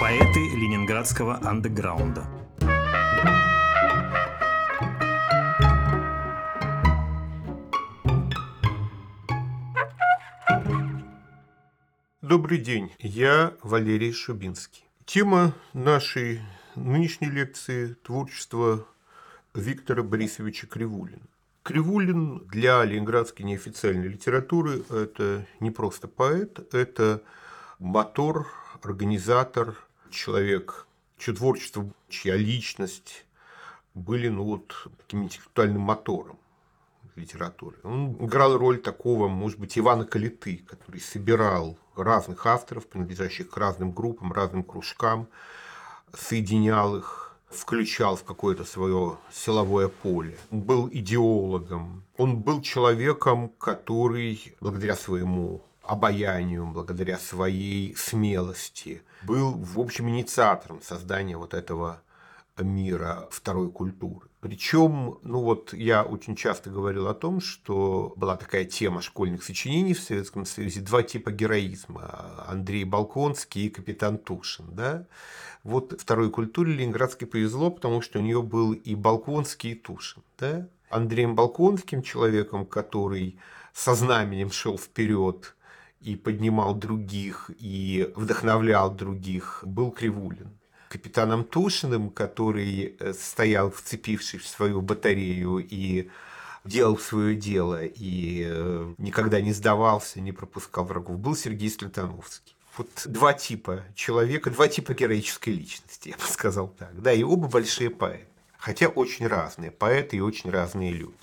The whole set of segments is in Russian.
Поэты ленинградского андеграунда. Добрый день, я Валерий Шубинский. Тема нашей нынешней лекции – творчество Виктора Борисовича Кривулина. Кривулин для ленинградской неофициальной литературы – это не просто поэт, это мотор, организатор, человек, чье творчество, чья личность были таким интеллектуальным мотором литературы. Он играл роль такого, может быть, Ивана Калиты, который собирал разных авторов, принадлежащих к разным группам, разным кружкам, соединял их, включал в какое-то свое силовое поле. Он был идеологом, он был человеком, который благодаря своему обаянию, благодаря своей смелости был, в общем, инициатором создания этого мира второй культуры. Причем, я очень часто говорил о том, что была такая тема школьных сочинений в Советском Союзе, два типа героизма: Андрей Болконский и Капитан Тушин. Да? Второй культуре ленинградской повезло, потому что у нее был и Болконский, и Тушин. Да? Андреем Болконским, человеком, который со знаменем шел вперед и поднимал других, и вдохновлял других, был Кривулин. Капитаном Тушиным, который стоял, вцепившись в свою батарею, и делал свое дело, и никогда не сдавался, не пропускал врагов, был Сергей Слинтоновский. Два типа человека, два типа героической личности, я бы сказал так. Да, и оба большие поэты, хотя очень разные поэты и очень разные люди.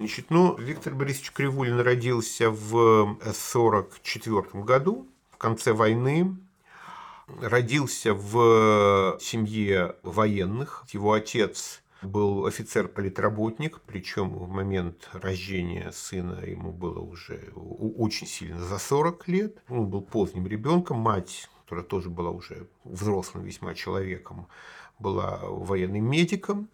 Виктор Борисович Кривулин родился в 1944 году, в конце войны. Родился в семье военных. Его отец был офицер-политработник, причем в момент рождения сына ему было уже очень сильно за 40 лет. Он был поздним ребенком. Мать, которая тоже была уже взрослым весьма человеком, была военным медиком.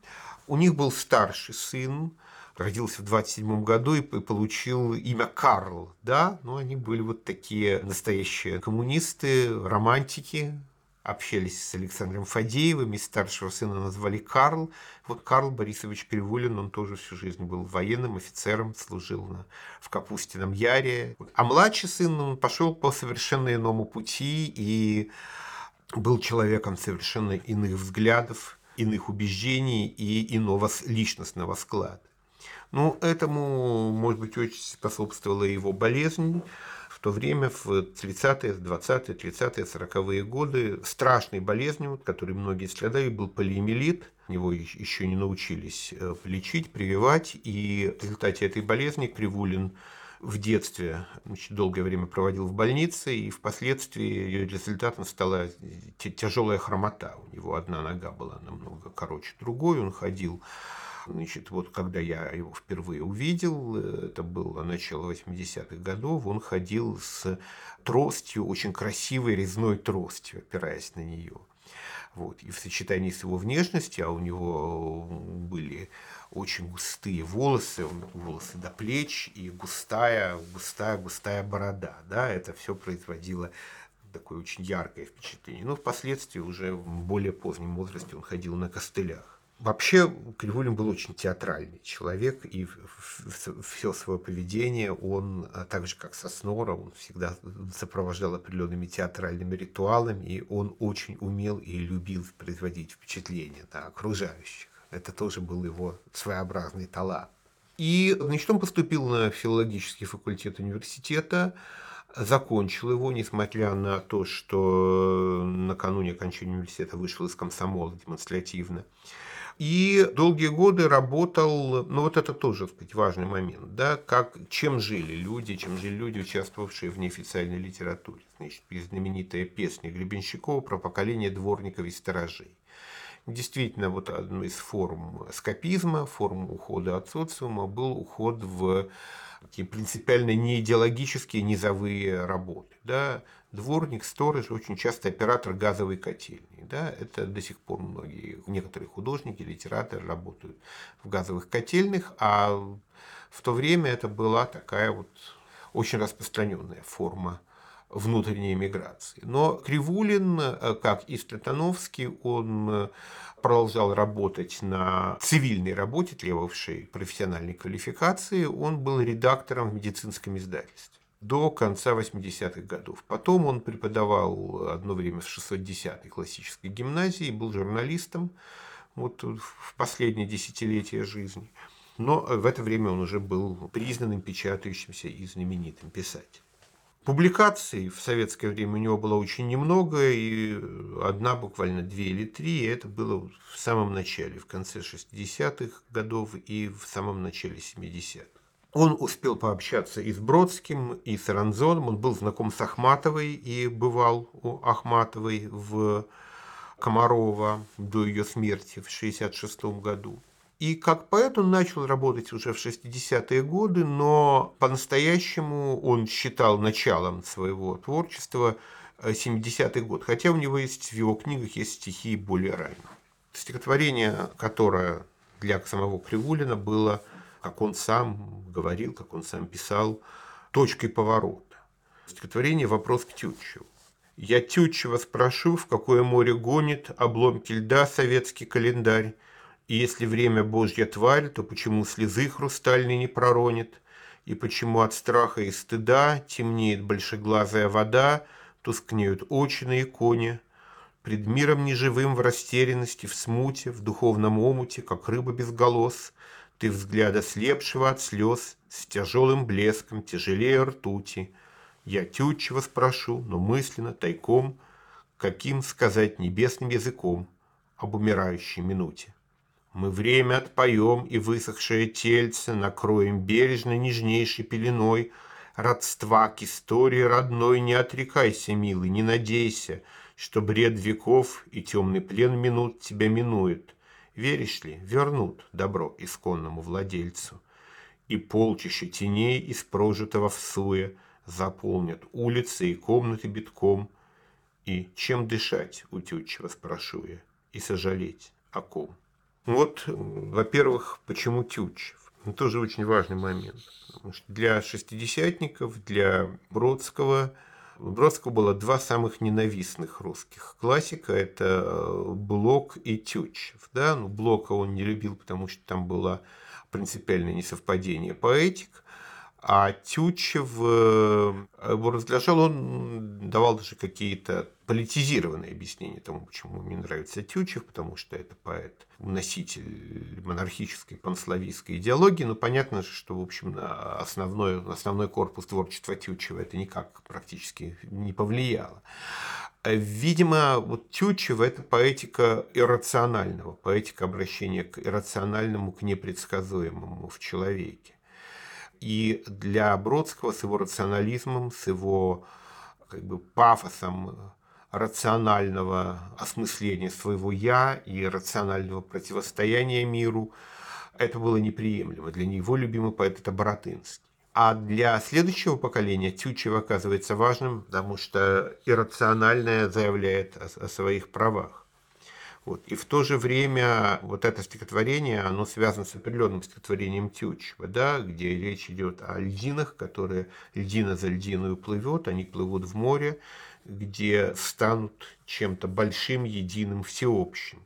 У них был старший сын. Родился в 1927 году и получил имя Карл. Да? Они были такие настоящие коммунисты, романтики, общались с Александром Фадеевым, и старшего сына назвали Карл. Карл Борисович Кривулин, он тоже всю жизнь был военным офицером, служил в Капустином Яре. А младший сын, он пошел по совершенно иному пути и был человеком совершенно иных взглядов, иных убеждений и иного личностного склада. Этому, может быть, очень способствовала его болезнь. В то время, в 30-е, 20-е, 30-е, 40-е годы, страшной болезнью, которой многие страдали, был полиомиелит. Его еще не научились лечить, прививать. И в результате этой болезни Кривулин в детстве долгое время проводил в больнице, и впоследствии ее результатом стала тяжелая хромота. У него одна нога была намного короче другой, он ходил. Когда я его впервые увидел, это было начало 80-х годов, он ходил с тростью, очень красивой резной тростью, опираясь на нее. И в сочетании с его внешностью, а у него были очень густые волосы, волосы до плеч и густая борода. Да, это все производило такое очень яркое впечатление. Впоследствии уже в более позднем возрасте он ходил на костылях. Вообще, Кривулин был очень театральный человек, и все свое поведение он, так же как Соснора, он всегда сопровождал определенными театральными ритуалами, и он очень умел и любил производить впечатление на окружающих. Это тоже был его своеобразный талант. И он поступил на филологический факультет университета, закончил его, несмотря на то, что накануне окончания университета вышел из комсомола демонстративно. И долгие годы работал, это тоже, важный момент, да, чем жили люди, участвовавшие в неофициальной литературе. Знаменитая песня Гребенщикова про поколение дворников и сторожей. Действительно, одну из форм эскапизма, форм ухода от социума, был уход в такие принципиально неидеологические низовые работы. Да? Дворник, сторож, очень часто оператор газовой котельной. Да? Это до сих пор некоторые художники, литераторы работают в газовых котельных, а в то время это была такая очень распространенная форма внутренней миграции. Но Кривулин, как и Стратановский, он продолжал работать на цивильной работе, требовавшей профессиональной квалификации. Он был редактором в медицинском издательстве до конца 80-х годов. Потом он преподавал одно время в 610-й классической гимназии, был журналистом вот в последние десятилетия жизни. Но в это время он уже был признанным печатающимся и знаменитым писателем. Публикаций в советское время у него было очень немного, и одна, буквально две или три, и это было в самом начале, в конце 60-х годов и в самом начале 70-х. Он успел пообщаться и с Бродским, и с Ранзоном, он был знаком с Ахматовой и бывал у Ахматовой в Комарово до ее смерти в 66-м году. И как поэт он начал работать уже в 60-е годы, но по-настоящему он считал началом своего творчества 70-й год, хотя у него есть в его книгах есть стихи более ранние. Стихотворение, которое для самого Кривулина было, как он сам говорил, как он сам писал, точкой поворота. Стихотворение «Вопрос к Тютчеву». «Я Тютчева спрошу, в какое море гонит обломки льда советский календарь, и если время Божья тварь, то почему слезы хрустальной не проронит? И почему от страха и стыда темнеет большеглазая вода, тускнеют очи на иконе? Пред миром неживым в растерянности, в смуте, в духовном омуте, как рыба без голос, ты взгляда слепшего от слез, с тяжелым блеском, тяжелее ртути. Я Тютчева спрошу, но мысленно, тайком, каким сказать небесным языком об умирающей минуте? Мы время отпоем, и высохшее тельце накроем бережно нежнейшей пеленой. Родства к истории родной не отрекайся, милый, не надейся, что бред веков и темный плен минут тебя минует. Веришь ли, вернут добро исконному владельцу. И полчища теней из прожитого всуя заполнят улицы и комнаты битком. И чем дышать, у Тютчева спрошу я, и сожалеть о ком?» Вот, во-первых, почему Тютчев? Это тоже очень важный момент. Потому что для шестидесятников, для Бродского, у Бродского было два самых ненавистных русских классика. Это Блок и Тютчев. Да? Ну, Блока он не любил, потому что там было принципиальное несовпадение поэтик. А Тютчев его разглашал, он давал даже какие-то политизированные объяснения тому, почему мне нравится Тютчев, потому что это поэт, носитель монархической панславистской идеологии, но понятно, что, в общем, основной корпус творчества Тютчева это никак практически не повлияло. Видимо, вот Тютчев – это поэтика иррационального, поэтика обращения к иррациональному, к непредсказуемому в человеке. И для Бродского с его рационализмом, с его как бы пафосом рационального осмысления своего «я» и рационального противостояния миру, это было неприемлемо. Для него любимый поэт – это Баратынский. А для следующего поколения Тютчев оказывается важным, потому что иррациональное заявляет о своих правах. Вот. И в то же время вот это стихотворение, оно связано с определенным стихотворением Тютчева, да, где речь идет о льдинах, которые льдина за льдиною плывет, они плывут в море, где станут чем-то большим, единым, всеобщим.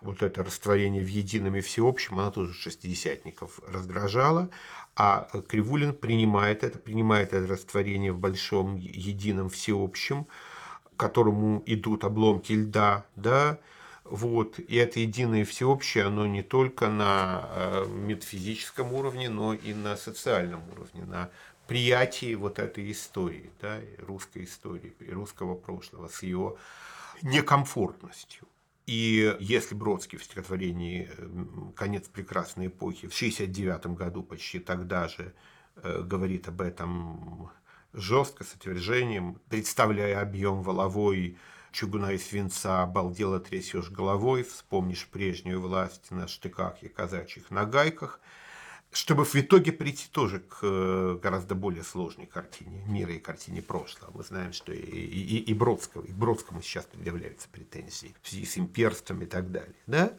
Вот это растворение в едином и всеобщем, оно тоже шестидесятников раздражало, а Кривулин принимает это растворение в большом, едином, всеобщем, к которому идут обломки льда, да. Вот. И это единое всеобщее, оно не только на метафизическом уровне, но и на социальном уровне, на приятии вот этой истории, да, русской истории, русского прошлого с ее некомфортностью. И если Бродский в стихотворении «Конец прекрасной эпохи» в 1969 году, почти тогда же, говорит об этом жестко, с отвержением, представляя объем воловой, чугуна и свинца, обалдело трясешь головой, вспомнишь прежнюю власть на штыках и казачьих нагайках. чтобы в итоге прийти тоже к гораздо более сложной картине мира и картине прошлого. Мы знаем, что и Бродскому сейчас предъявляются претензии в связи с имперством и так далее. Да?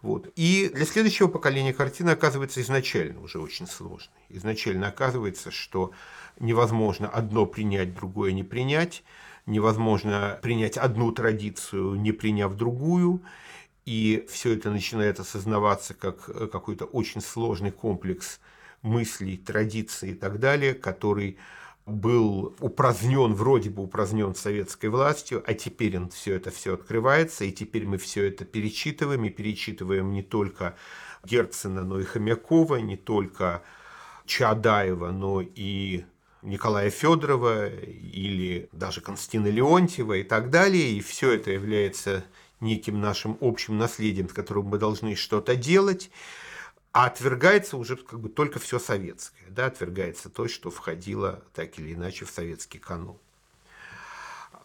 Вот. И для следующего поколения картина оказывается изначально уже очень сложной. Изначально оказывается, что невозможно одно принять, другое не принять, невозможно принять одну традицию, не приняв другую. И все это начинает осознаваться как какой-то очень сложный комплекс мыслей, традиций и так далее, который был упразднен, вроде бы упразднен советской властью, а теперь все это открывается, и теперь мы все это перечитываем, и перечитываем не только Герцена, но и Хомякова, не только Чаадаева, но и Николая Федорова, или даже Константина Леонтьева и так далее, и все это является неким нашим общим наследием, с которым мы должны что-то делать, а отвергается уже как бы только все советское, да, отвергается то, что входило так или иначе в советский канон.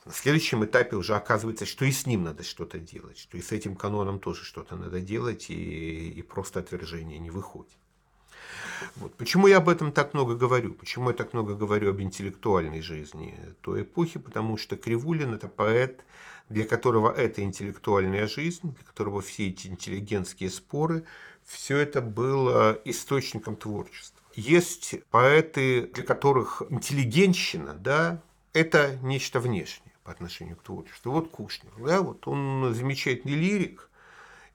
На следующем этапе уже оказывается, что и с ним надо что-то делать, что и с этим каноном тоже что-то надо делать, и просто отвержение не выходит. Вот. Почему я об этом так много говорю? Почему я так много говорю об интеллектуальной жизни той эпохи? Потому что Кривулин – это поэт, для которого это интеллектуальная жизнь, для которого все эти интеллигентские споры, все это было источником творчества. Есть поэты, для которых интеллигентщина, да, это нечто внешнее по отношению к творчеству. Вот Кушнер, да, вот он замечательный лирик,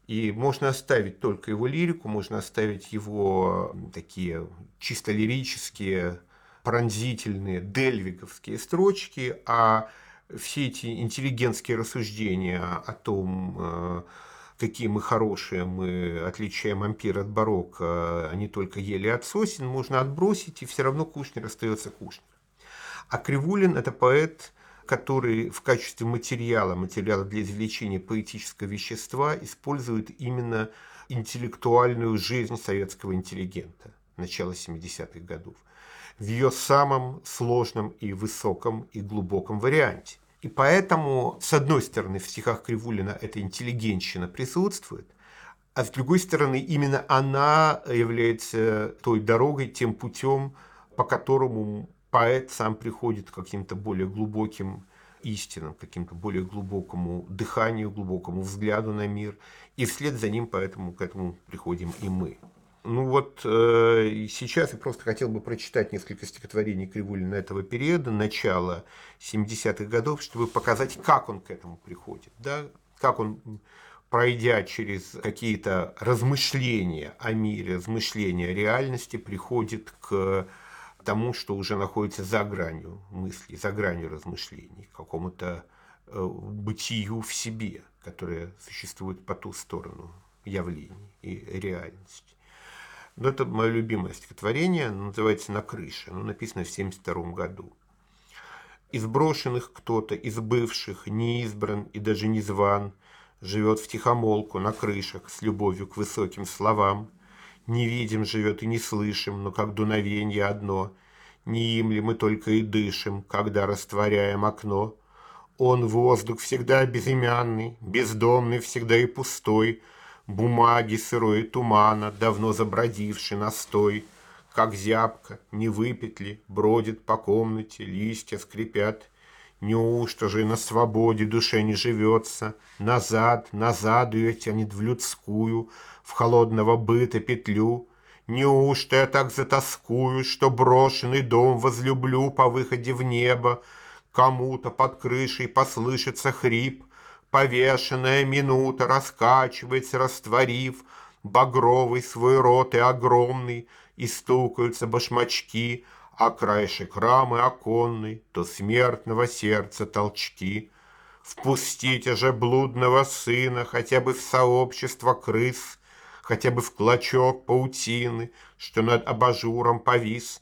и можно оставить только его лирику, можно оставить его такие чисто лирические, пронзительные, дельвиговские строчки, а все эти интеллигентские рассуждения о том, какие мы хорошие, мы отличаем ампир от барокко, они только ели от сосен, можно отбросить, и все равно Кушнер остается Кушнер. А Кривулин – это поэт, который в качестве материала для извлечения поэтического вещества использует именно интеллектуальную жизнь советского интеллигента начала 70-х годов в ее самом сложном и высоком и глубоком варианте. И поэтому, с одной стороны, в стихах Кривулина эта интеллигентщина присутствует, а с другой стороны, именно она является той дорогой, тем путем, по которому поэт сам приходит к каким-то более глубоким истинам, к каким-то более глубокому дыханию, глубокому взгляду на мир, и вслед за ним поэтому к этому приходим и мы. Ну вот сейчас я просто хотел бы прочитать несколько стихотворений Кривулина этого периода, начала 70-х годов, чтобы показать, как он к этому приходит, да? Как он, пройдя через какие-то размышления о мире, размышления о реальности, приходит к тому, что уже находится за гранью мыслей, за гранью размышлений, к какому-то бытию в себе, которое существует по ту сторону явлений и реальности. Но это мое любимое стихотворение, оно называется «На крыше», оно написано в 1972 году. «Из брошенных кто-то, из бывших, не избран и даже не зван, живет втихомолку на крышах с любовью к высоким словам. Не видим, живет и не слышим, но как дуновенье одно. Не им ли мы только и дышим, когда растворяем окно? Он воздух всегда безымянный, бездомный всегда и пустой, бумаги сырой и тумана, давно забродивший настой, как зябко, не выпит ли, бродит по комнате, листья скрипят. Неужто же и на свободе душе не живется? Назад, назад ее тянет в людскую, в холодного быта петлю. Неужто я так затоскую, что брошенный дом возлюблю по выходе в небо? Кому-то под крышей послышится хрип, повешенная минута раскачивается, растворив багровый свой рот и огромный, и стукаются башмачки, а краешек рамы оконной, то смертного сердца толчки. Впустите же блудного сына хотя бы в сообщество крыс, хотя бы в клочок паутины, что над абажуром повис,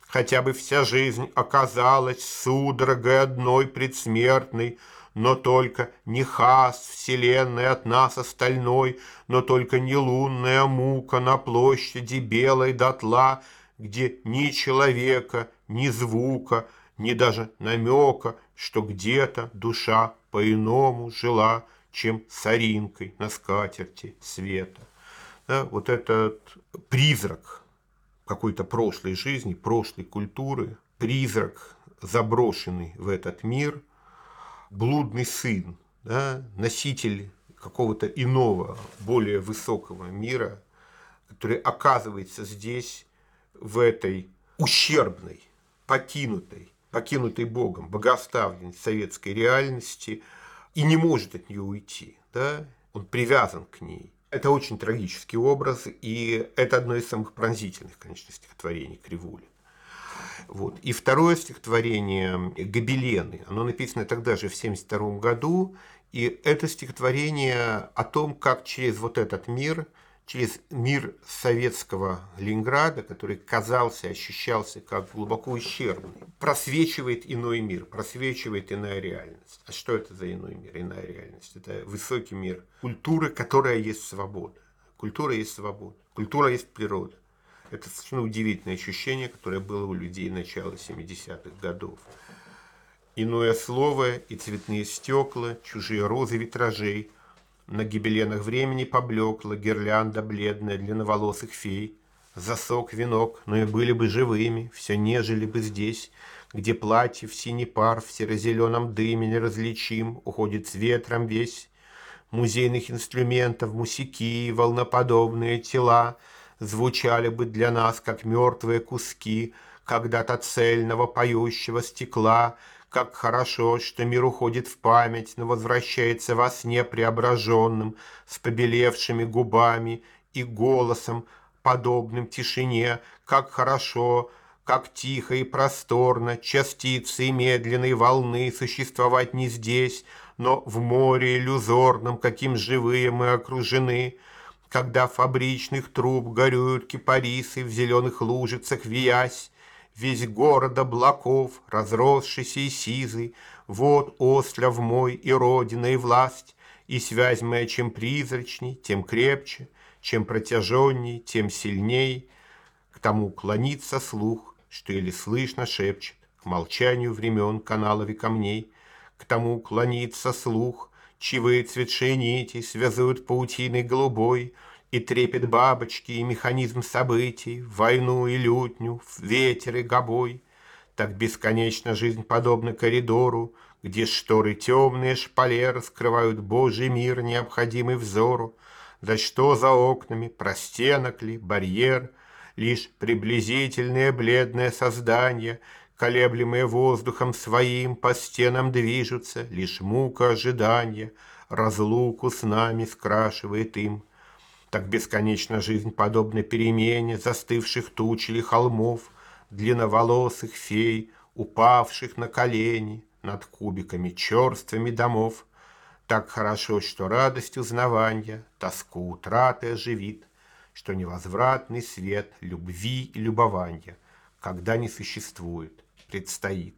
хотя бы вся жизнь оказалась судорогой одной предсмертной, но только не хас вселенной от нас остальной, но только не лунная мука на площади белой дотла, где ни человека, ни звука, ни даже намека, что где-то душа по-иному жила, чем соринкой на скатерти света». Да, вот этот призрак какой-то прошлой жизни, прошлой культуры, призрак, заброшенный в этот мир, блудный сын, да, носитель какого-то иного, более высокого мира, который оказывается здесь, в этой ущербной, покинутой Богом, богооставленной советской реальности, и не может от нее уйти. Да? Он привязан к ней. Это очень трагический образ, и это одно из самых пронзительных, конечно, стихотворений Кривулина. Вот. И второе стихотворение «Гобелены», оно написано тогда же, в 1972 году, и это стихотворение о том, как через вот этот мир, через мир советского Ленинграда, который казался, ощущался как глубоко ущербный, просвечивает иной мир, просвечивает иная реальность. А что это за иной мир, иная реальность? Это высокий мир культуры, которая есть свобода. Культура есть свобода, культура есть природа. Это совершенно удивительное ощущение, которое было у людей начала 70-х годов. Иное слово и цветные стекла, чужие розы витражей, на гобеленах времени поблекла гирлянда бледная длинноволосых фей. Засох венок, но и были бы живыми, все нежели бы здесь, где платье в синий пар, в серо-зеленом дыме неразличим, уходит с ветром весь. Музейных инструментов, мусики, волноподобные тела звучали бы для нас, как мертвые куски когда-то цельного поющего стекла. Как хорошо, что мир уходит в память, но возвращается во сне преображенным, с побелевшими губами и голосом, подобным тишине. Как хорошо, как тихо и просторно, частицы медленной волны существовать не здесь, но в море иллюзорном, каким живые мы окружены. Когда фабричных труб горюют кипарисы в зеленых лужицах, виясь, весь город облаков, разросшийся и сизый, вот остров мой и родина, и власть, и связь моя чем призрачней, тем крепче, чем протяженней, тем сильней. К тому клонится слух, что или слышно шепчет, к молчанию времен каналов и камней. К тому клонится слух, чьи цветшие нити связывают паутиной голубой, и трепет бабочки, и механизм событий, войну и лютню, ветер и гобой. Так бесконечна жизнь подобна коридору, где шторы темные шпалеры скрывают Божий мир, необходимый взору. Да что за окнами, простенок ли, барьер, лишь приблизительное бледное создание, колеблемые воздухом своим, по стенам движутся, лишь мука ожидания разлуку с нами скрашивает им. Так бесконечна жизнь подобна перемене застывших туч или холмов, длинноволосых фей, упавших на колени над кубиками черствыми домов. Так хорошо, что радость узнавания тоску утраты оживит, что невозвратный свет любви и любования, когда не существует, предстоит.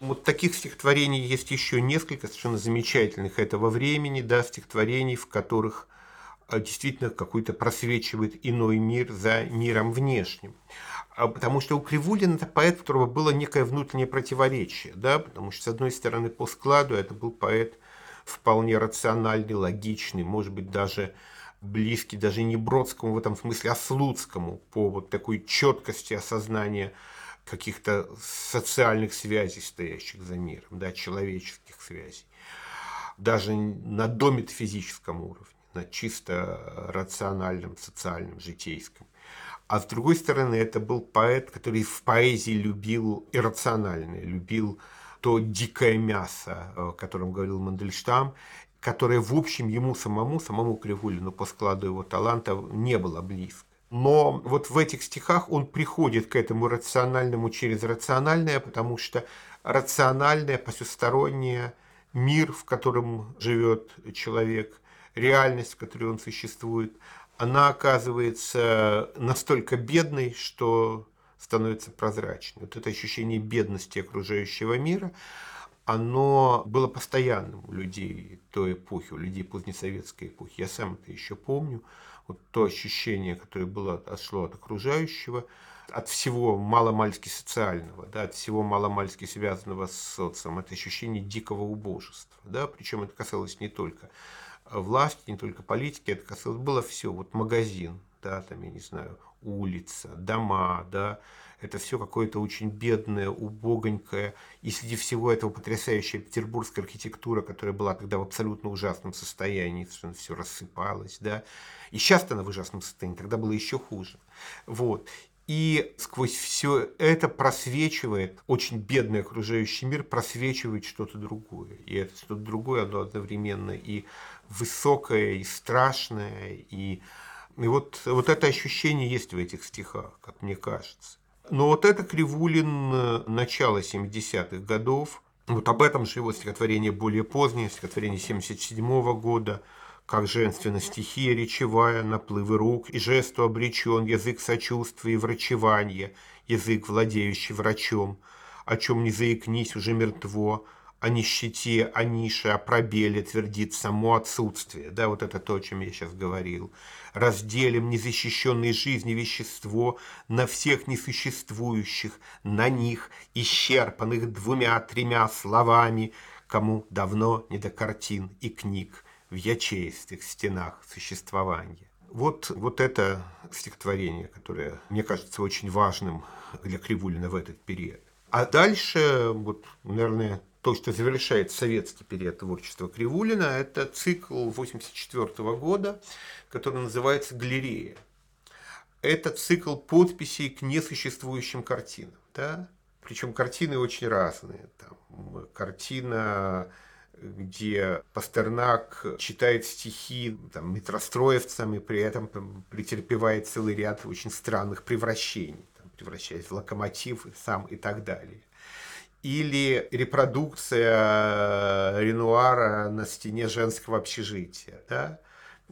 Вот таких стихотворений есть еще несколько совершенно замечательных этого времени, да, стихотворений, в которых действительно какой-то просвечивает иной мир за миром внешним. Потому что у Кривулина это поэт, у которого было некое внутреннее противоречие, да, потому что, с одной стороны, по складу это был поэт вполне рациональный, логичный, может быть, даже близкий, даже не Бродскому в этом смысле, а Слуцкому, по вот такой четкости осознания каких-то социальных связей, стоящих за миром, да, человеческих связей, даже на дометафизическом уровне, на чисто рациональном, социальном, житейском. А с другой стороны, это был поэт, который в поэзии любил иррациональное, любил то дикое мясо, о котором говорил Мандельштам, которое, в общем, ему самому Кривулину по складу его таланта не было близко. Но вот в этих стихах он приходит к этому рациональному через рациональное, потому что рациональное, посестороннее, мир, в котором живет человек, реальность, в которой он существует, она оказывается настолько бедной, что становится прозрачной. Вот это ощущение бедности окружающего мира, оно было постоянным у людей той эпохи, у людей позднесоветской эпохи. Я сам это еще помню. Вот то ощущение, которое было, отшло от окружающего, от всего маломальски социального, да, от всего маломальски связанного с социумом, это ощущение дикого убожества. Да? Причем это касалось не только власти, не только политики, это касалось, было все. Вот магазин, да, там, я не знаю, улица, дома, да, это все какое-то очень бедное, убогонькое, и среди всего этого потрясающая петербургская архитектура, которая была тогда в абсолютно ужасном состоянии, все рассыпалось, да, и сейчас-то она в ужасном состоянии, тогда было еще хуже, вот. И сквозь все это просвечивает, очень бедный окружающий мир просвечивает что-то другое. И это что-то другое, оно одновременно и высокое, и страшное. И вот это ощущение есть в этих стихах, как мне кажется. Но вот это Кривулин начала 70-х годов. Вот об этом же его стихотворение более позднее, стихотворение 77-го года. Как женственна стихия речевая, наплывы рук и жесту обречен, язык сочувствия и врачевания, язык, владеющий врачом, о чем не заикнись уже мертво, о нищете, о нише, о пробеле твердит само отсутствие. Да, вот это то, о чем я сейчас говорил. Разделим незащищенной жизни вещество на всех несуществующих, на них, исчерпанных 2-3 словами, кому давно не до картин и книг. В ячеистых стенах существования. Вот это стихотворение, которое, мне кажется, очень важным для Кривулина в этот период. А дальше, вот, наверное, то, что завершает советский период творчества Кривулина, это цикл 1984 года, который называется «Галерея». Это цикл подписей к несуществующим картинам. Да? Причем картины очень разные. Там картина, где Пастернак читает стихи там, метростроевцам и при этом там, претерпевает целый ряд очень странных превращений, там, превращаясь в локомотив сам и так далее. Или репродукция Ренуара на стене женского общежития. Да?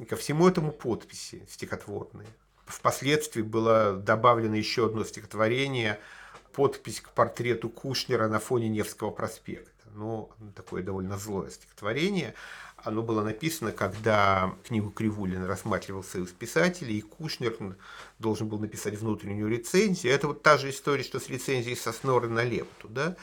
Ко всему этому подписи стихотворные. Впоследствии было добавлено еще одно стихотворение, подпись к портрету Кушнера на фоне Невского проспекта. Ну, такое довольно злое стихотворение. Оно было написано, когда книгу Кривулина рассматривал Союз писателей, и Кушнер должен был написать внутреннюю рецензию. Это вот та же история, что с рецензией Сосноры на Лепту. Да?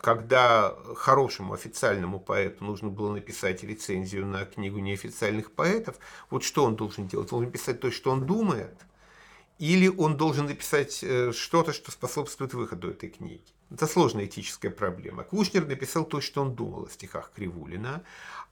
Когда хорошему официальному поэту нужно было написать рецензию на книгу неофициальных поэтов, вот что он должен делать? Он должен писать то, что он думает, или он должен написать что-то, что способствует выходу этой книги. Это сложная этическая проблема. Кушнер написал то, что он думал о стихах Кривулина.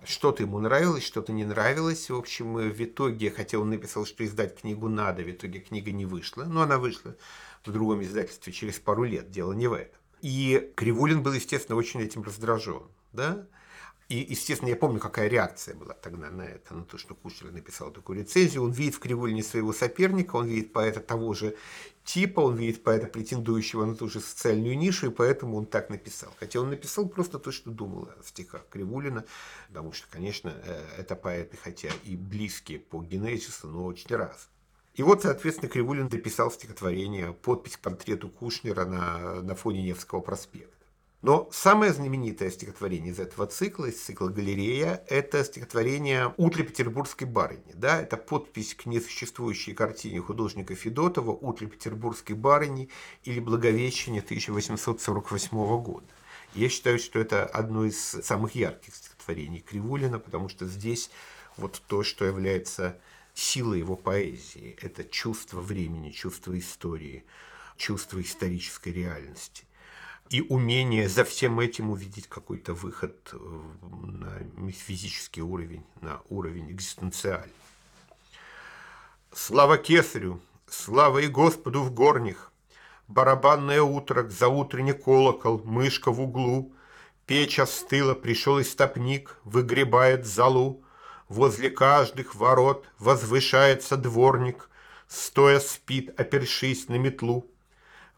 Что-то ему нравилось, что-то не нравилось. В общем, в итоге, хотя он написал, что издать книгу надо, в итоге книга не вышла. Но она вышла в другом издательстве через пару лет. Дело не в этом. И Кривулин был, естественно, очень этим раздражен. Да? И, естественно, я помню, какая реакция была тогда на это, на то, что Кушнер написал такую рецензию. Он видит в Кривулине своего соперника, он видит поэта того же типа, он видит поэта, претендующего на ту же социальную нишу, и поэтому он так написал. Хотя он написал просто то, что думал о стихах Кривулина, потому что, конечно, это поэты, хотя и близкие по генезису, но очень раз. И вот, соответственно, Кривулин дописал стихотворение, подпись к портрету Кушнера на фоне Невского проспекта. Но самое знаменитое стихотворение из этого цикла, из цикла «Галерея», это стихотворение «Утро петербургской барыни». Да? Это подпись к несуществующей картине художника Федотова «Утро петербургской барыни» или «Благовещение» 1848 года. Я считаю, что это одно из самых ярких стихотворений Кривулина, потому что здесь вот то, что является силой его поэзии. Это чувство времени, чувство истории, чувство исторической реальности. И умение за всем этим увидеть какой-то выход на метафизический уровень, на уровень экзистенциальный. Слава Кесарю, слава и Господу в горних, барабанное утро, заутренний колокол, мышка в углу, печь остыла, пришел истопник, выгребает золу, возле каждых ворот возвышается дворник, стоя спит, опершись на метлу.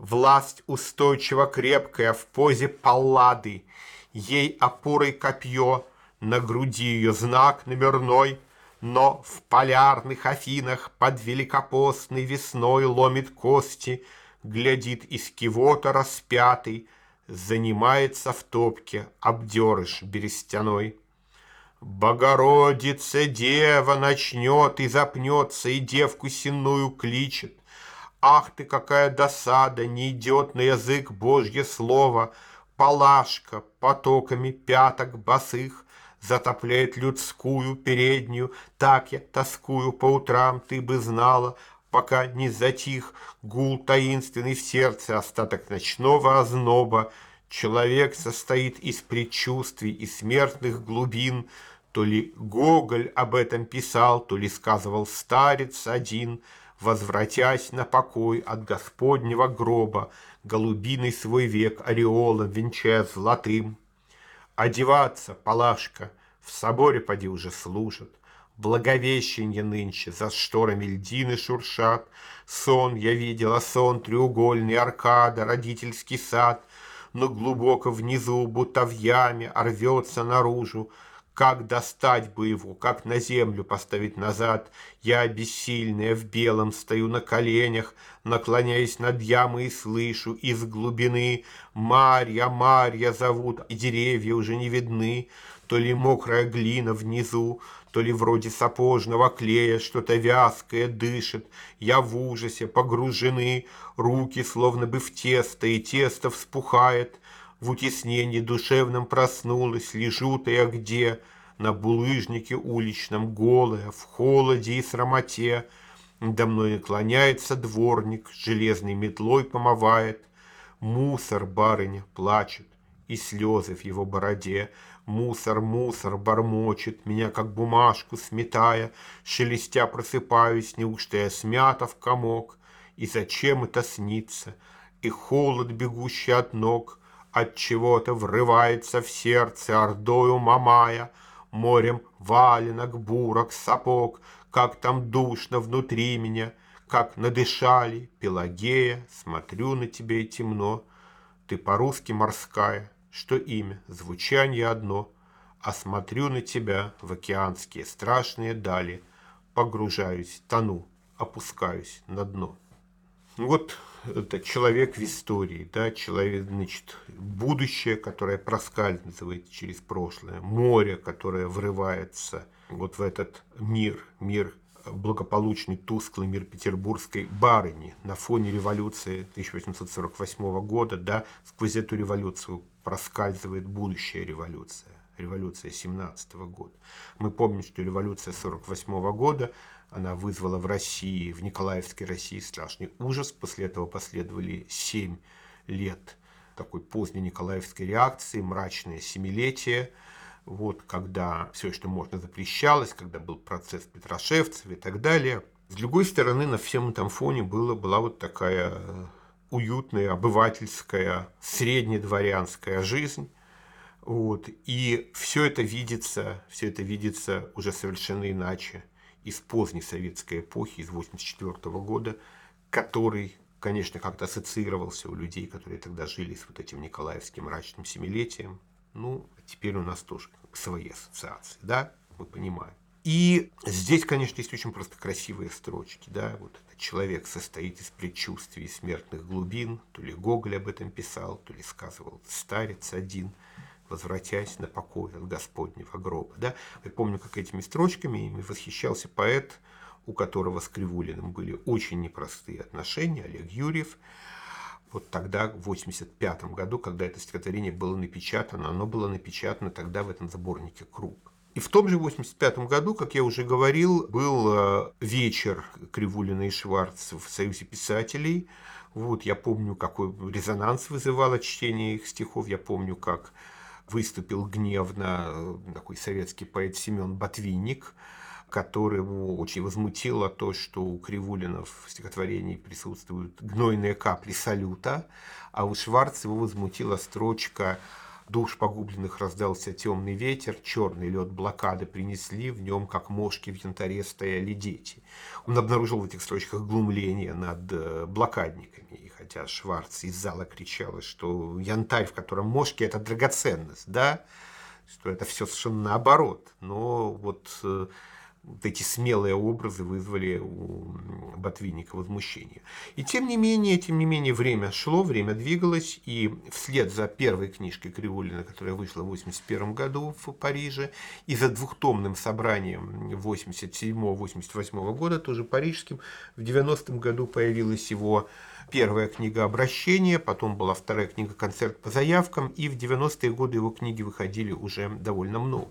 Власть устойчиво крепкая в позе паллады, ей опорой копье, на груди ее знак номерной, но в полярных Афинах под великопостной весной ломит кости, глядит из кивота распятый, занимается в топке обдерыш берестяной. Богородица дева начнет и запнется, и девку сенную кличет. Ах ты, какая досада, не идет на язык Божье слово. Палашка потоками пяток босых затопляет людскую переднюю. Так я тоскую по утрам, ты бы знала. пока не затих гул таинственный в сердце, остаток ночного озноба. Человек состоит из предчувствий и смертных глубин. То ли Гоголь об этом писал, то ли сказывал старец один, возвратясь на покой от Господнего гроба, голубиный свой век ореолом венчая золотым. Одеваться, Палашка, в соборе поди уже служат, Благовещенье нынче, за шторами льдины шуршат. Сон, я видела сон, треугольный аркада, родительский сад, но глубоко внизу, будто в яме, рвется наружу. Как достать бы его, как на землю поставить назад? Я, бессильная, в белом стою на коленях, наклоняясь над ямой и слышу из глубины: «Марья, Марья» зовут, и деревья уже не видны. То ли мокрая глина внизу, то ли вроде сапожного клея что-то вязкое дышит. Я в ужасе, погружены, руки словно бы в тесто, и тесто вспухает. В утеснении душевном проснулась, лежу-то я где? На булыжнике уличном, голая, в холоде и срамоте. Надо мной наклоняется дворник, железной метлой помывает. Мусор, барыня, плачет, и слезы в его бороде. Мусор, мусор, бормочет, меня как бумажку сметая. Шелестя просыпаюсь, неужто я смята в комок? И зачем это снится? И холод, бегущий от ног, от чего-то врывается в сердце ордою мамая, морем валенок, бурок, сапог. Как там душно внутри меня, как надышали, Пелагея, смотрю на тебя и темно. Ты по-русски морская, что имя, звучание одно, а смотрю на тебя в океанские страшные дали, погружаюсь, тону, опускаюсь на дно. Вот это человек в истории, да, человек, значит, будущее, которое проскальзывает через прошлое, море, которое врывается вот в этот мир, мир благополучный, тусклый, мир петербургской барыни на фоне революции 1848 года, да, сквозь эту революцию проскальзывает будущая революция, революция 17 года. Мы помним, что революция 48 года, она вызвала в России, в Николаевской России, страшный ужас. После этого последовали 7 лет такой поздней николаевской реакции, мрачное семилетие, вот, когда все, что можно, запрещалось, когда был процесс Петрашевцев и так далее. С другой стороны, на всем этом фоне была вот такая уютная, обывательская, среднедворянская жизнь. Вот, и все это видится уже совершенно иначе из поздней советской эпохи, из 1984 года, который, конечно, как-то ассоциировался у людей, которые тогда жили с вот этим николаевским мрачным семилетием. Ну, а теперь у нас тоже свои ассоциации, да, мы понимаем. И здесь, конечно, есть очень просто красивые строчки, да, вот этот человек состоит из предчувствий смертных глубин, то ли Гоголь об этом писал, то ли сказывал старец один, возвратясь на покой от Господнего гроба. Да? Я помню, как этими строчками ими восхищался поэт, у которого с Кривулиным были очень непростые отношения, Олег Юрьев. Вот тогда, в 1985 году, когда это стихотворение было напечатано, оно было напечатано тогда в этом сборнике «Круг». И в том же 1985 году, как я уже говорил, был вечер Кривулина и Шварц в Союзе писателей. Вот, я помню, какой резонанс вызывало чтение их стихов, я помню, как выступил гневно такой советский поэт Семен Ботвинник, которому очень возмутило то, что у Кривулина в стихотворении присутствуют гнойные капли салюта, а у Шварца его возмутила строчка: «Душ погубленных раздался темный ветер, черный лед блокады принесли, в нем, как мошки в янтаре, стояли дети». Он обнаружил в этих строчках глумление над блокадниками. И хотя Шварц из зала кричал, что янтарь, в котором мошки, это драгоценность, да, что это все совершенно наоборот. Но вот эти смелые образы вызвали у Ботвинника возмущение. И тем не менее, время шло, время двигалось, и вслед за первой книжкой Кривулина, которая вышла в 1981 году в Париже, и за двухтомным собранием 1987-1988 года, тоже парижским, в 1990 году появилась его первая книга «Обращение», потом была вторая книга «Концерт по заявкам», и в 90-е годы его книги выходили уже довольно много.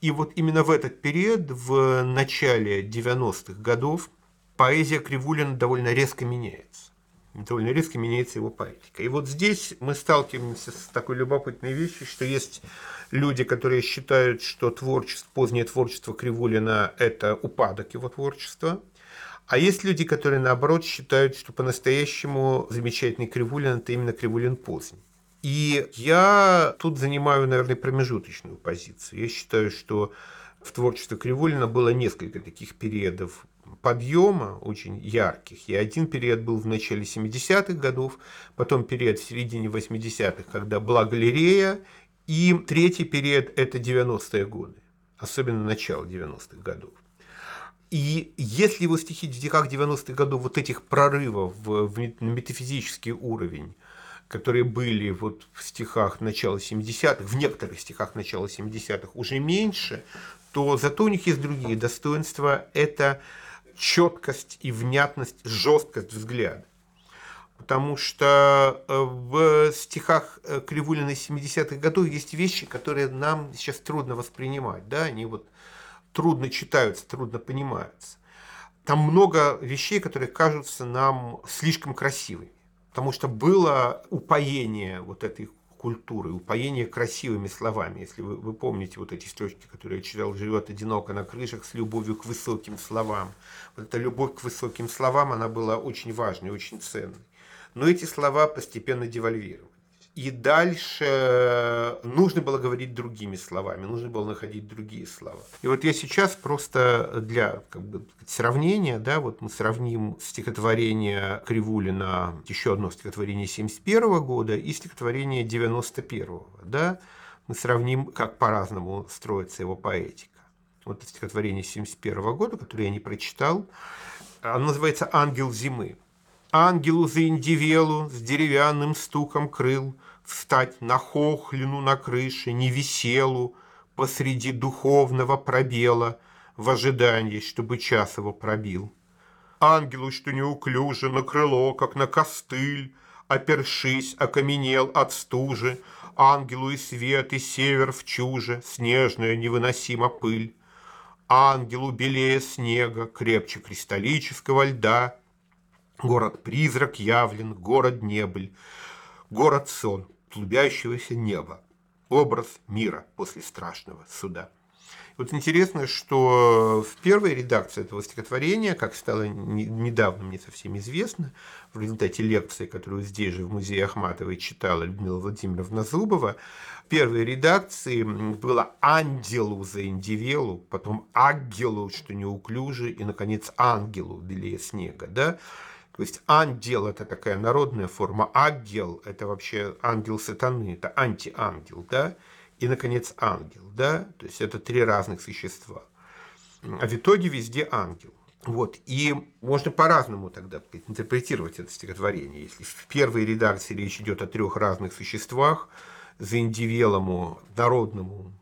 И вот именно в этот период, в начале 90-х годов, поэзия Кривулина довольно резко меняется. Довольно резко меняется его поэтика. И вот здесь мы сталкиваемся с такой любопытной вещью, что есть люди, которые считают, что позднее творчество Кривулина – это упадок его творчества. А есть люди, которые, наоборот, считают, что по-настоящему замечательный Кривулин – это именно Кривулин поздний. И я тут занимаю, наверное, промежуточную позицию. Я считаю, что в творчестве Кривулина было несколько таких периодов подъема, очень ярких. И один период был в начале 70-х годов, потом период в середине 80-х, когда была галерея, и третий период – это 90-е годы, особенно начало 90-х годов. И если его стихи в деках 90-х годов, вот этих прорывов на метафизический уровень, которые были вот в стихах начала 70-х, в некоторых стихах начала 70-х уже меньше, то зато у них есть другие достоинства – это четкость и внятность, жесткость взгляда. Потому что в стихах Кривулина 70-х годов есть вещи, которые нам сейчас трудно воспринимать, да? Они вот трудно читаются, трудно понимаются. Там много вещей, которые кажутся нам слишком красивыми, потому что было упоение вот этой культуры, упоение красивыми словами. Если вы помните вот эти строчки, которые я читал, «Живет одиноко на крышах с любовью к высоким словам». Вот эта любовь к высоким словам, она была очень важной, очень ценной. Но эти слова постепенно девальвировались. И дальше нужно было говорить другими словами, нужно было находить другие слова. И вот я сейчас просто для сравнения, да, вот мы сравним стихотворение Кривулина, еще одно стихотворение 1971 года и стихотворение 1991, да, мы сравним, как по-разному строится его поэтика. Вот стихотворение 1971 года, которое я не прочитал, оно называется «Ангел зимы». Ангелу заиндивелу с деревянным стуком крыл встать на хохлину на крыше невеселу посреди духовного пробела в ожидании, чтобы час его пробил. Ангелу, что неуклюже на крыло, как на костыль, опершись, окаменел от стужи, ангелу и свет, и север в чуже, снежная невыносима пыль. Ангелу белее снега, крепче кристаллического льда, город-призрак явлен, город-небыль, город-сон клубящегося неба, образ мира после страшного суда. Вот интересно, что в первой редакции этого стихотворения, как стало недавно мне совсем известно, в результате лекции, которую здесь же в музее Ахматовой читала Людмила Владимировна Зубова, в первой редакции было «Ангелу заиндивелу», потом «Аггелу, что неуклюже», и, наконец, «Ангелу белее снега». Да? То есть ангел – это такая народная форма, аггел – это вообще ангел сатаны, это антиангел, да, и, наконец, ангел, да, то есть это три разных существа, а в итоге везде ангел. Вот, и можно по-разному тогда интерпретировать это стихотворение. Если в первой редакции речь идет о трех разных существах, заиндивелому народному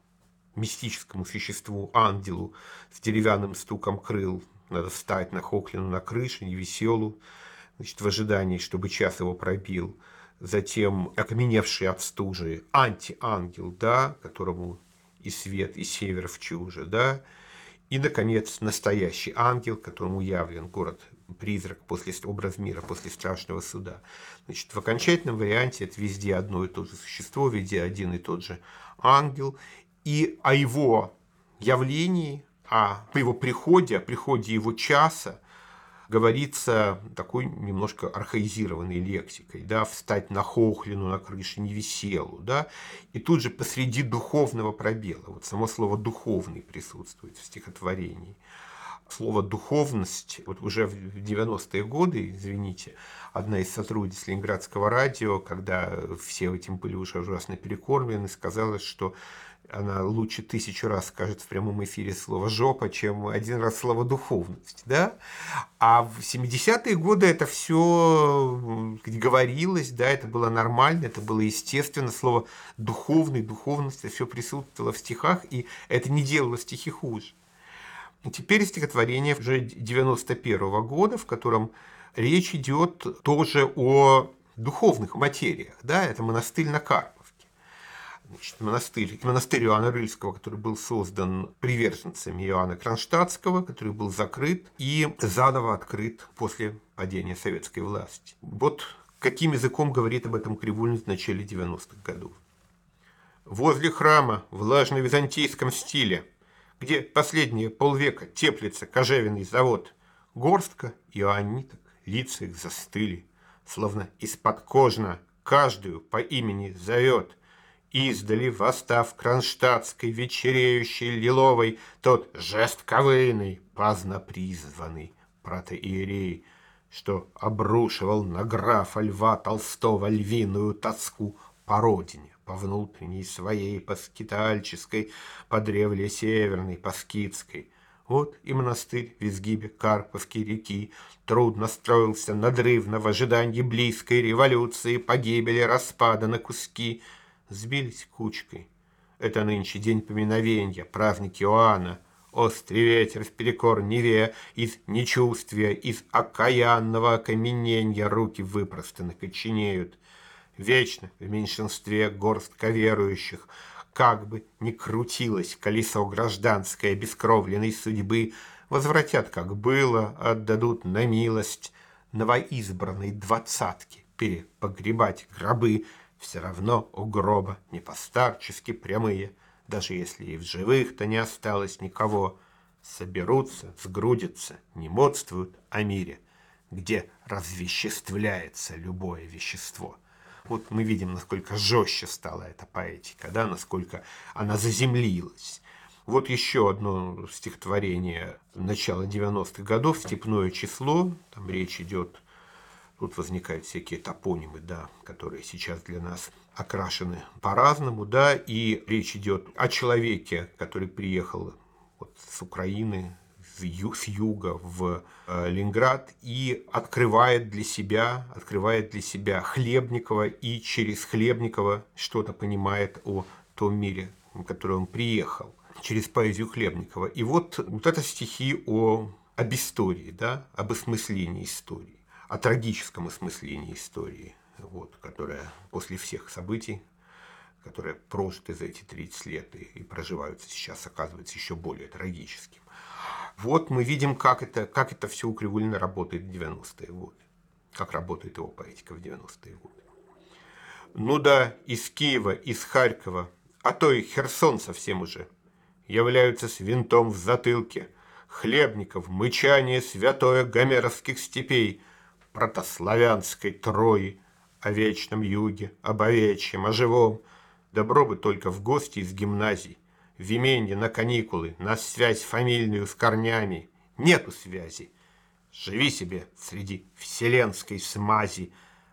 мистическому существу, ангелу с деревянным стуком крыл, надо встать на хохлину на крыше, невеселу, значит, в ожидании, чтобы час его пробил. Затем окаменевший от стужи антиангел, да, которому и свет, и север в чуже, да. И, наконец, настоящий ангел, которому явлен город-призрак, образ мира после страшного суда. Значит, в окончательном варианте это везде одно и то же существо, везде один и тот же ангел. И о его явлении, а по его приходе, о приходе его часа говорится такой немножко архаизированной лексикой, да, встать на хохлину на крыше невеселу, да, и тут же посреди духовного пробела, вот само слово «духовный» присутствует в стихотворении. Слово «духовность», вот уже в 90-е годы, извините, одна из сотрудниц Ленинградского радио, когда все этим были уже ужасно перекормлены, сказала, что она лучше 1000 раз скажет в прямом эфире слово «жопа», чем один раз слово «духовность». Да? А в 70-е годы это все говорилось, да, это было нормально, это было естественно. Слово «духовный», «духовность» все присутствовало в стихах, и это не делало стихи хуже. Теперь стихотворение уже 91-го года, в котором речь идет тоже о духовных материях. Да? Это монастырь на Карповке. монастырь, монастырь Иоанна Рыльского, который был создан приверженцами Иоанна Кронштадтского, который был закрыт и заново открыт после падения советской власти. Вот каким языком говорит об этом Кривулин в начале 90-х годов. Возле храма в влажно-византийском стиле, где последние полвека теплится кожевенный завод, горстка иоанниток, лица их застыли, словно из-под кожна каждую по имени зовет. Издали, восстав кронштадтской, вечереющей лиловой, тот жест ковыйный, поздно призванный протоиерей, что обрушивал на графа Льва Толстого львиную тоску по родине, по внутренней своей, по скитальческой, по древле северной, по скитской. Вот и монастырь в изгибе Карповской реки трудно строился надрывно в ожидании близкой революции, погибели, распада на куски. Сбились кучкой. Это нынче день поминовенья, праздник Иоанна. Острый ветер вперекор Неве, из нечувствия, из окаянного окамененья руки выпростаны коченеют. Вечно в меньшинстве горстка верующих, как бы ни крутилось колесо гражданской обескровленной судьбы, возвратят, как было, отдадут на милость новоизбранной двадцатки перепогребать гробы. Все равно у гроба не постарчески прямые, даже если и в живых-то не осталось никого. Соберутся, сгрудятся, не модствуют о мире, где развеществляется любое вещество. Вот мы видим, насколько жестче стала эта поэтика, да, насколько она заземлилась. Вот еще одно стихотворение начала 90-х годов, «Степное число», там речь идет. Тут возникают всякие топонимы, да, которые сейчас для нас окрашены по-разному, да, и речь идет о человеке, который приехал вот с Украины, с юга в Ленинград и открывает для себя Хлебникова и через Хлебникова что-то понимает о том мире, в который он приехал, через поэзию Хлебникова. И вот это стихи об истории, да, об осмыслении истории. О трагическом осмыслении истории, вот, которая после всех событий, которые прожиты за эти 30 лет и проживаются сейчас, оказывается еще более трагическим. Вот мы видим, как это все у Кривулина работает в 90-е годы, как работает его поэтика в 90-е годы. Ну да, из Киева, из Харькова, а то и Херсон совсем уже, являются с винтом в затылке, Хлебников, мычание святое гомеровских степей, протославянской Трои, о вечном юге, об овечьем, о живом. Добро бы только в гости из гимназий, в именье на каникулы, на связь фамильную с корнями. Нету связи. Живи себе среди вселенской смази,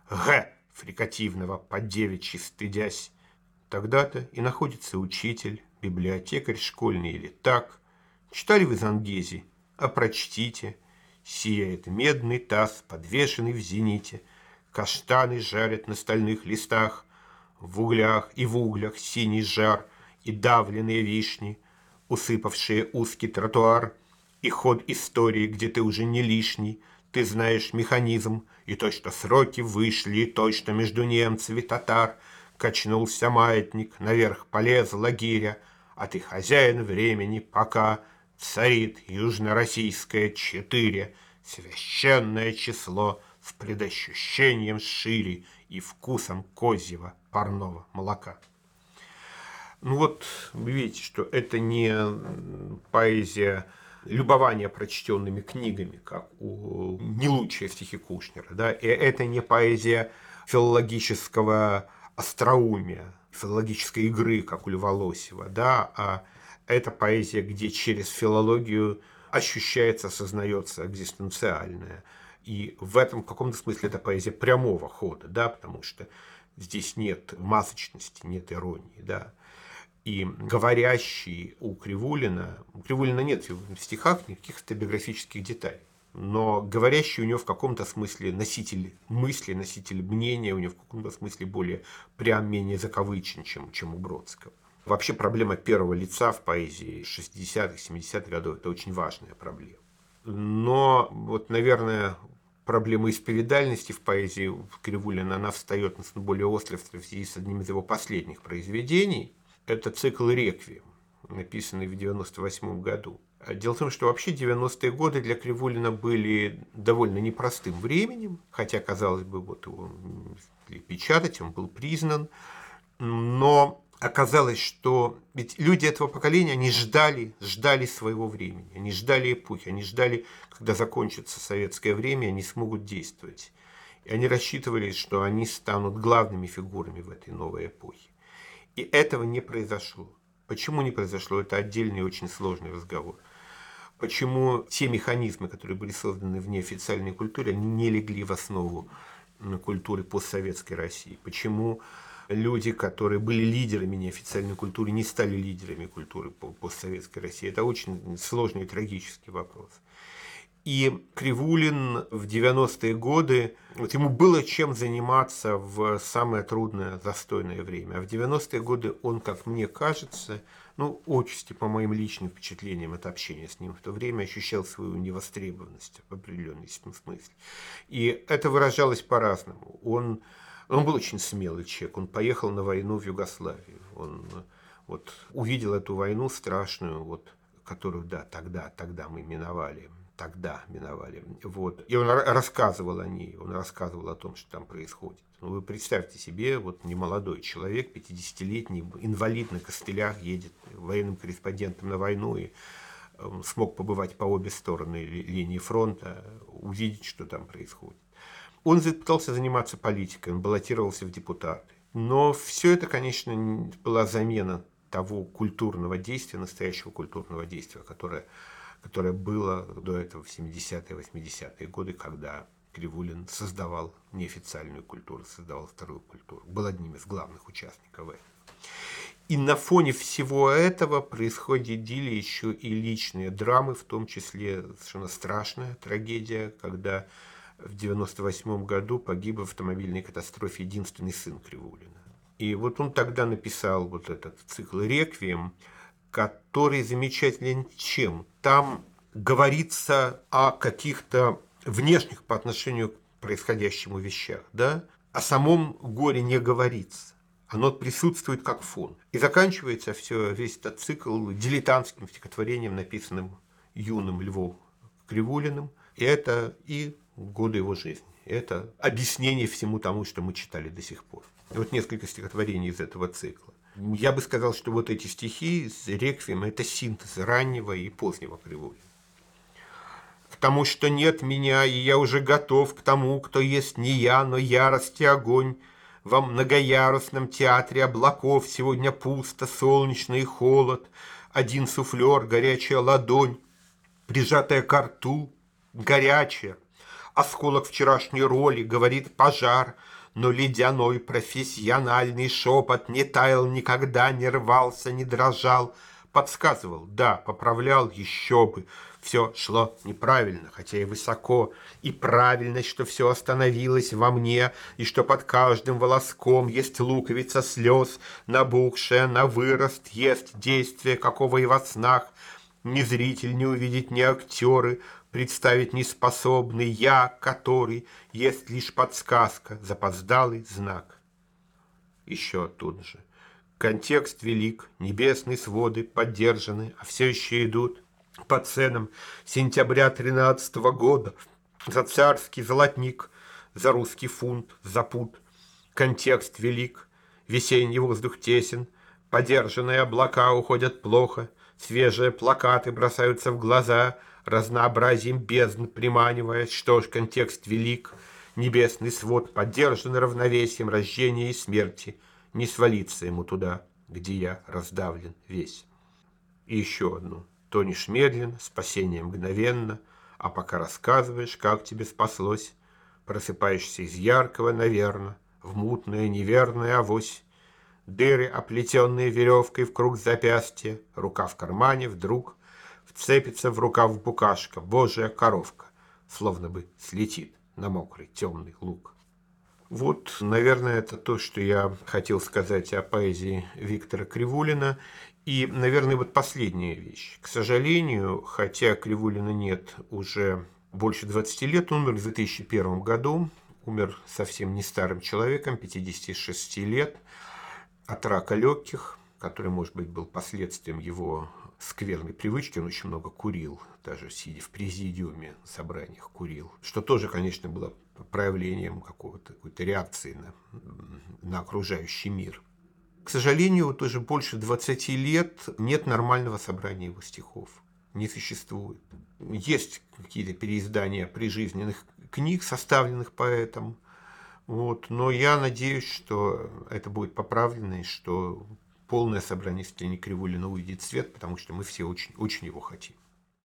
г фрикативного поддевичьи стыдясь. Тогда-то и находится учитель, библиотекарь школьный или так. Читали вы Зангези? А прочтите. Сияет медный таз, подвешенный в зените. Каштаны жарят на стальных листах. В углях и в углях синий жар и давленные вишни, усыпавшие узкий тротуар. И ход истории, где ты уже не лишний. Ты знаешь механизм, и то, что сроки вышли, и то, что между немцев и татар. Качнулся маятник, наверх полезла гиря, а ты хозяин времени, пока... Царит южно-российское 4, священное число с предощущением шире и вкусом козьего парного молока. Ну вот, вы видите, что это не поэзия любования прочтенными книгами, как у не лучшие стихи Кушнера, да, и это не поэзия филологического остроумия, филологической игры, как у Льва Лосева, да, а это поэзия, где через филологию ощущается, осознается экзистенциальное. И в этом каком-то смысле это поэзия прямого хода, да, потому что здесь нет масочности, нет иронии, да. И говорящий у Кривулина нет в стихах никаких автобиографических деталей, но говорящий у него в каком-то смысле носитель мысли, носитель мнения, у него в каком-то смысле более прям, менее заковычен, чем у Бродского. Вообще проблема первого лица в поэзии 60-х, 70-х годов – это очень важная проблема. Но вот, наверное, проблема исповедальности в поэзии Кривулина, она встает на более остро в связи с одним из его последних произведений. Это цикл «Реквием», написанный в 1998 году. Дело в том, что вообще 90-е годы для Кривулина были довольно непростым временем, хотя, казалось бы, вот его печатать, он был признан, но оказалось, что ведь люди этого поколения, они ждали своего времени, они ждали эпохи, они ждали, когда закончится советское время, они смогут действовать. И они рассчитывали, что они станут главными фигурами в этой новой эпохе. И этого не произошло. Почему не произошло? Это отдельный очень сложный разговор. Почему те механизмы, которые были созданы в неофициальной культуре, они не легли в основу культуры постсоветской России? Почему люди, которые были лидерами неофициальной культуры, не стали лидерами культуры постсоветской России? Это очень сложный и трагический вопрос. И Кривулин в 90-е годы, вот ему было чем заниматься в самое трудное, застойное время. А в 90-е годы он, как мне кажется, ну, отчасти по моим личным впечатлениям от общения с ним в то время, ощущал свою невостребованность в определенном смысле. И это выражалось по-разному. Он был очень смелый человек, он поехал на войну в Югославию. Он вот увидел эту войну страшную, вот, которую, да, тогда мы миновали. Вот. И он рассказывал о ней, он рассказывал о том, что там происходит. Ну, вы представьте себе, вот немолодой человек, 50-летний, инвалид на костылях, едет военным корреспондентом на войну и смог побывать по обе стороны линии фронта, увидеть, что там происходит. Он пытался заниматься политикой, он баллотировался в депутаты. Но все это, конечно, была замена того культурного действия, настоящего культурного действия, которое было до этого в 70-е, 80-е годы, когда Кривулин создавал неофициальную культуру, создавал вторую культуру, был одним из главных участников этого. И на фоне всего этого происходили еще и личные драмы, в том числе совершенно страшная трагедия, когда в 1998 году погиб в автомобильной катастрофе единственный сын Кривулина. И вот он тогда написал вот этот цикл «Реквием», который замечателен чем? Там говорится о каких-то внешних по отношению к происходящему вещах, да? О самом горе не говорится. Оно присутствует как фон. И заканчивается все, весь этот цикл дилетантским стихотворением, написанным юным Львом Кривулиным. И это и годы его жизни. Это объяснение всему тому, что мы читали до сих пор. И вот несколько стихотворений из этого цикла. Я бы сказал, что вот эти стихи с «Реквием» – это синтез раннего и позднего Кривулина. «К тому, что нет меня, и я уже готов к тому, кто есть не я, но ярость и огонь. Во многоярусном театре облаков сегодня пусто, солнечно и холод. Один суфлер, горячая ладонь, прижатая ко рту, горячая. Осколок вчерашней роли, говорит пожар. Но ледяной профессиональный шепот не таял никогда, не рвался, не дрожал. Подсказывал, да, поправлял, еще бы. Все шло неправильно, хотя и высоко. И правильность, что все остановилось во мне, и что под каждым волоском есть луковица слез, набухшая на вырост, есть действие, какого и во снах. Ни зритель не увидит, ни актеры, представить неспособный я, который есть лишь подсказка, запоздалый знак». Еще тут же. «Контекст велик, небесные своды поддержаны, а все еще идут по ценам сентября 13 года. За царский золотник, за русский фунт, за пуд. Контекст велик, весенний воздух тесен, подержанные облака уходят плохо. Свежие плакаты бросаются в глаза, разнообразием бездн приманивая. Что ж, контекст велик, небесный свод поддержан равновесием рождения и смерти. Не свалиться ему туда, где я раздавлен весь». И еще одну. «Тонешь медленно, спасение мгновенно, а пока рассказываешь, как тебе спаслось, просыпаешься из яркого, наверно, в мутное, неверное авось. Дыры, оплетенные веревкой в круг запястья, рука в кармане, вдруг вцепится в рукав букашка, божья коровка, словно бы слетит на мокрый темный луг». Вот, наверное, это то, что я хотел сказать о поэзии Виктора Кривулина. И, наверное, вот последняя вещь. К сожалению, хотя Кривулина нет уже больше 20 лет, умер в 2001 году, умер совсем не старым человеком, 56 лет, от рака легких, который, может быть, был последствием его скверной привычки, он очень много курил, даже сидя в президиуме, в собраниях курил, что тоже, конечно, было проявлением какой-то реакции на окружающий мир. К сожалению, вот уже больше 20 лет нет нормального собрания его стихов, не существует. Есть какие-то переиздания прижизненных книг, составленных поэтом, вот, но я надеюсь, что это будет поправлено и что полное собрание стихов Кривулина увидит свет, потому что мы все очень, очень его хотим.